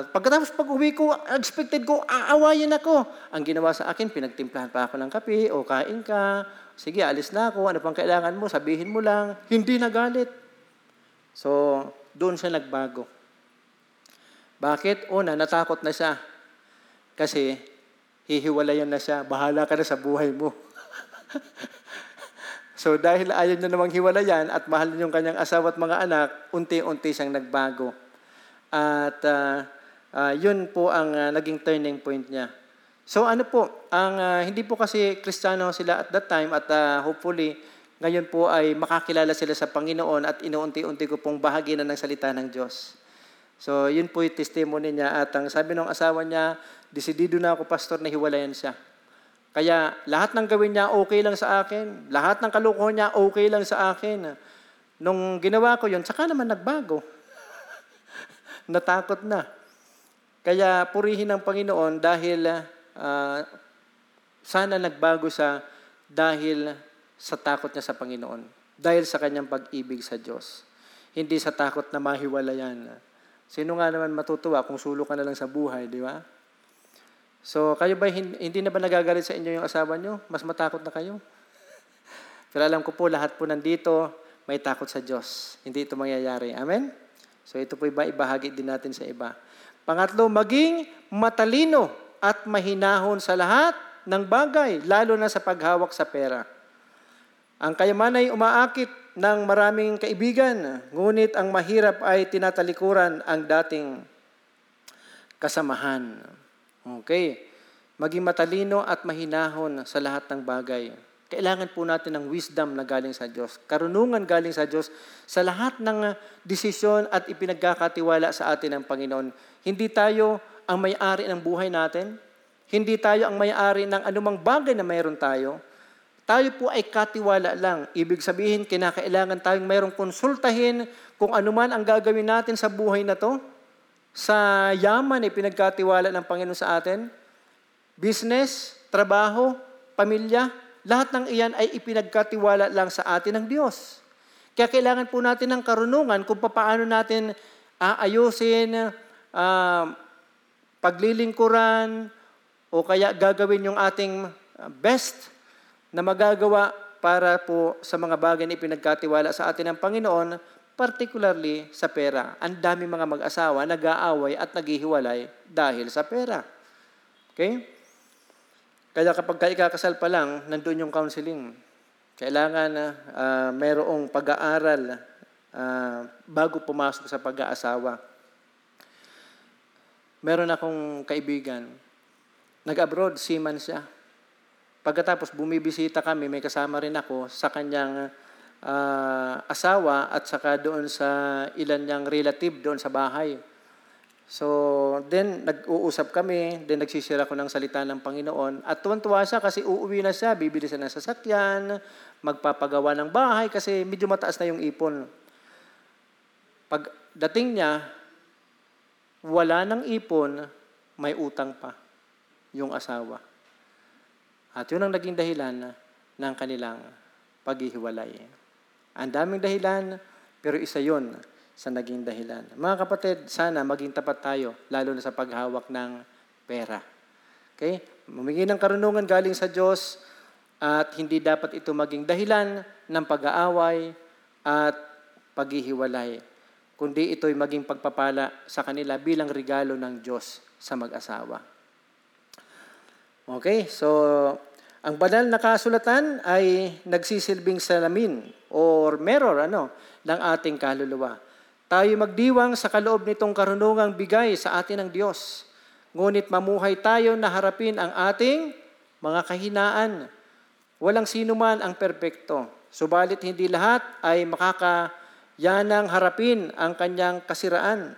Pagkatapos pag uwi ko, expected ko, aawayin ako. Ang ginawa sa akin, pinagtimplahan pa ako ng kape, o kain ka. Sige, alis na ako. Ano pang kailangan mo? Sabihin mo lang. Hindi nagalit. So, doon siya nagbago. Bakit? Una, natakot na siya. Kasi, hihiwalayan na siya. Bahala ka na sa buhay mo. So, dahil ayaw niya namang hiwalayan at mahal niya yung kanyang asawa at mga anak, unti-unti siyang nagbago. At yun po ang naging turning point niya. So, hindi po kasi Kristiyano sila at that time, at hopefully, ngayon po ay makakilala sila sa Panginoon at inuunti-unti ko pong bahagi na ng salita ng Diyos. So, yun po yung testimony niya. At ang sabi ng asawa niya, desidido na ako, Pastor, na hiwalayan siya. Kaya lahat ng gawin niya, okay lang sa akin. Lahat ng kalukuhan niya, okay lang sa akin. Nung ginawa ko yun, saka naman nagbago. Natakot na. Kaya purihin ang Panginoon dahil sana nagbago siya dahil sa takot niya sa Panginoon, dahil sa kanyang pag-ibig sa Diyos. Hindi sa takot na mahiwalayan. Sino nga naman matutuwa kung sulo ka na lang sa buhay, di ba? So, kayo ba, hindi na ba nagagalit sa inyo yung asawa nyo? Mas matakot na kayo? Pero alam ko po, lahat po nandito, may takot sa Diyos. Hindi ito mangyayari. Amen? So, ito po ibahagi din natin sa iba. Pangatlo, maging matalino at mahinahon sa lahat ng bagay, lalo na sa paghawak sa pera. Ang kayaman ay umaakit ng maraming kaibigan, ngunit ang mahirap ay tinatalikuran ang dating kasamahan. Okay. Maging matalino at mahinahon sa lahat ng bagay. Kailangan po natin ng wisdom na galing sa Diyos, karunungan galing sa Diyos sa lahat ng desisyon at ipinagkakatiwala sa atin ng Panginoon. Hindi tayo ang may-ari ng buhay natin. Hindi tayo ang may-ari ng anumang bagay na mayroon tayo. Tayo po ay katiwala lang. Ibig sabihin, kinakailangan tayong mayroong konsultahin kung anuman ang gagawin natin sa buhay na to. Sa yaman ay pinagkatiwala ng Panginoon sa atin. Business, trabaho, pamilya, lahat ng iyan ay ipinagkatiwala lang sa atin ng Diyos. Kaya kailangan po natin ng karunungan kung paano natin aayusin, paglilingkuran, o kaya gagawin yung ating best na magagawa para po sa mga bagay na ipinagkatiwala sa atin ng Panginoon, particularly sa pera. Ang dami mga mag-asawa nag-aaway at naghihiwalay dahil sa pera. Okay? Kaya kapag ikakasal pa lang, nandun yung counseling. Kailangan mayroong pag-aaral bago pumasok sa pag-aasawa. Meron akong kaibigan, nag-abroad, seaman siya. Pagkatapos bumibisita kami, may kasama rin ako sa kanyang asawa at saka doon sa ilan niyang relative doon sa bahay. So then nag-uusap kami, then nagsisira ko ng salita ng Panginoon. At tuwan-tuwa siya kasi uuwi na siya, bibili siya ng sasakyan, magpapagawa ng bahay kasi medyo mataas na yung ipon. Pagdating niya, wala ng ipon, may utang pa yung asawa. At yun ang naging dahilan ng kanilang paghihiwalay. Ang daming dahilan, pero isa yun sa naging dahilan. Mga kapatid, sana maging tapat tayo, lalo na sa paghawak ng pera. Okay? Humingi ng karunungan galing sa Diyos at hindi dapat ito maging dahilan ng pag-aaway at paghihiwalay, kundi ito'y maging pagpapala sa kanila bilang regalo ng Diyos sa mag-asawa. Okay, so ang banal na kasulatan ay nagsisilbing salamin or mirror ng ating kaluluwa. Tayo magdiwang sa kaloob nitong karunungang bigay sa atin ng Diyos. Ngunit mamuhay tayo na harapin ang ating mga kahinaan. Walang sino man ang perpekto. Subalit hindi lahat ay makakayanang harapin ang kanyang kasiraan.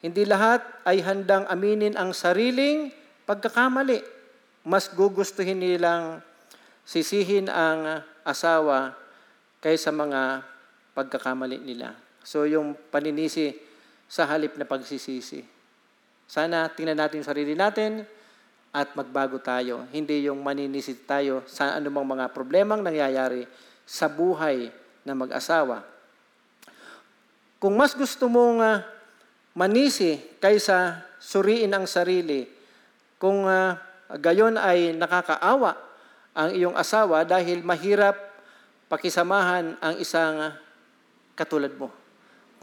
Hindi lahat ay handang aminin ang sariling pagkakamali. Mas gugustuhin nilang sisihin ang asawa kaysa mga pagkakamali nila. So yung paninisi sa halip na pagsisisi. Sana tingnan natin yung sarili natin at magbago tayo. Hindi yung maninisi tayo sa anumang mga problemang nangyayari sa buhay na mag-asawa. Kung mas gusto mong manisi kaysa suriin ang sarili, kung gayon ay nakakaawa ang iyong asawa dahil mahirap pakisamahan ang isang katulad mo.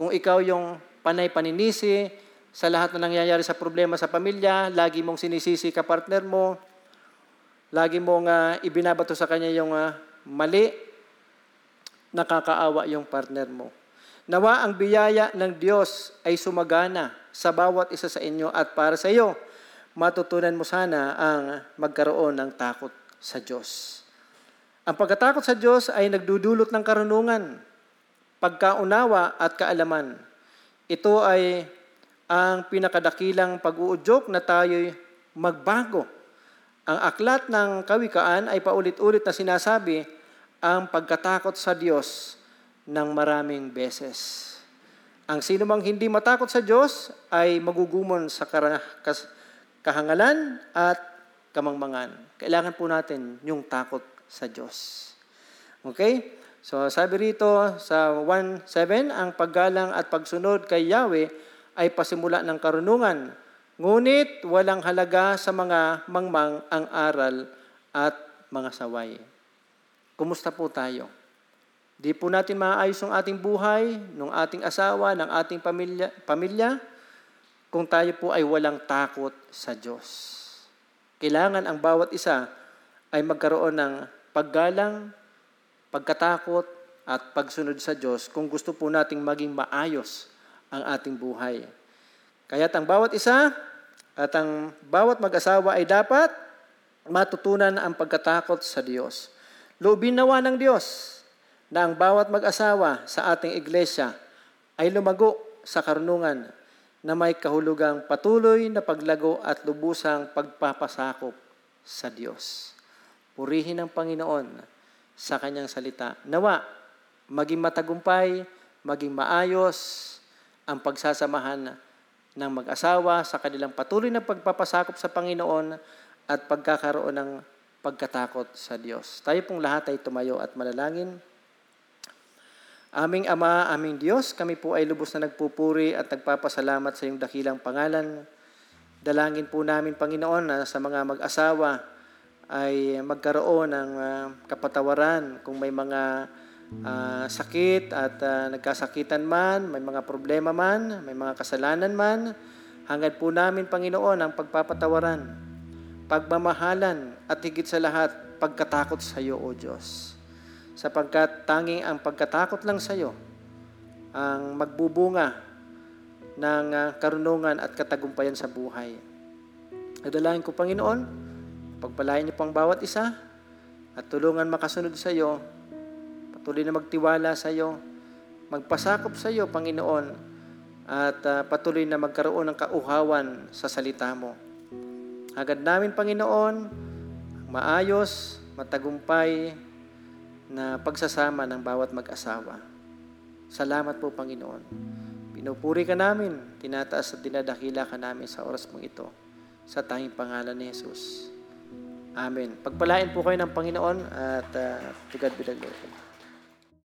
Kung ikaw yung panay-paninisi sa lahat na nangyayari sa problema sa pamilya, lagi mong sinisisi ka partner mo, lagi mong ibinabato sa kanya yung mali, nakakaawa yung partner mo. Nawa ang biyaya ng Diyos ay sumagana sa bawat isa sa inyo at para sa iyo. Matutunan mo sana ang magkaroon ng takot sa Diyos. Ang pagkatakot sa Diyos ay nagdudulot ng karunungan, pagkaunawa at kaalaman. Ito ay ang pinakadakilang pag-uudyok na tayo'y magbago. Ang aklat ng Kawikaan ay paulit-ulit na sinasabi ang pagkatakot sa Diyos ng maraming beses. Ang sinumang hindi matakot sa Diyos ay magugumon sa kahangalan at kamangmangan. Kailangan po natin yung takot sa Diyos. Okay? So sabi rito sa 1:7, ang paggalang at pagsunod kay Yahweh ay pasimula ng karunungan, ngunit walang halaga sa mga mangmang ang aral at mga saway. Kumusta po tayo? Di po natin maayos ang ating buhay, ng ating asawa, ng ating pamilya kung tayo po ay walang takot sa Diyos. Kailangan ang bawat isa ay magkaroon ng paggalang, pagkatakot, at pagsunod sa Diyos kung gusto po nating maging maayos ang ating buhay. Kaya't ang bawat isa at ang bawat mag-asawa ay dapat matutunan ang pagkatakot sa Diyos. Loobin nawa ng Diyos na ang bawat mag-asawa sa ating iglesia ay lumago sa karunungan na may kahulugang patuloy na paglago at lubusang pagpapasakop sa Diyos. Purihin ang Panginoon sa kanyang salita. Nawa, maging matagumpay, maging maayos ang pagsasamahan ng mag-asawa sa kanilang patuloy na pagpapasakop sa Panginoon at pagkakaroon ng pagkatakot sa Diyos. Tayo pong lahat ay tumayo at manalangin. Aming Ama, aming Diyos, kami po ay lubos na nagpupuri at nagpapasalamat sa iyong dakilang pangalan. Dalangin po namin, Panginoon, na sa mga mag-asawa ay magkaroon ng kapatawaran kung may mga sakit at nagkasakitan man, may mga problema man, may mga kasalanan man. Hangad po namin, Panginoon, ang pagpapatawaran, pagmamahalan at higit sa lahat, pagkatakot sa iyo, O Diyos. Sapagkat tanging ang pagkatakot lang sa iyo ang magbubunga ng karunungan at katagumpayan sa buhay. Nadalain ko, Panginoon, pagpalain niyo pang bawat isa at tulungan makasunod sa iyo, patuloy na magtiwala sa iyo, magpasakop sa iyo, Panginoon, at patuloy na magkaroon ng kauhawan sa salita mo. Hagad namin, Panginoon, maayos, matagumpay na pagsasama ng bawat mag-asawa. Salamat po, Panginoon. Pinupuri ka namin, tinataas at dinadakila ka namin sa oras mong ito. Sa tanging pangalan ni Jesus. Amen. Pagpalain po kayo ng Panginoon at to God be the glory.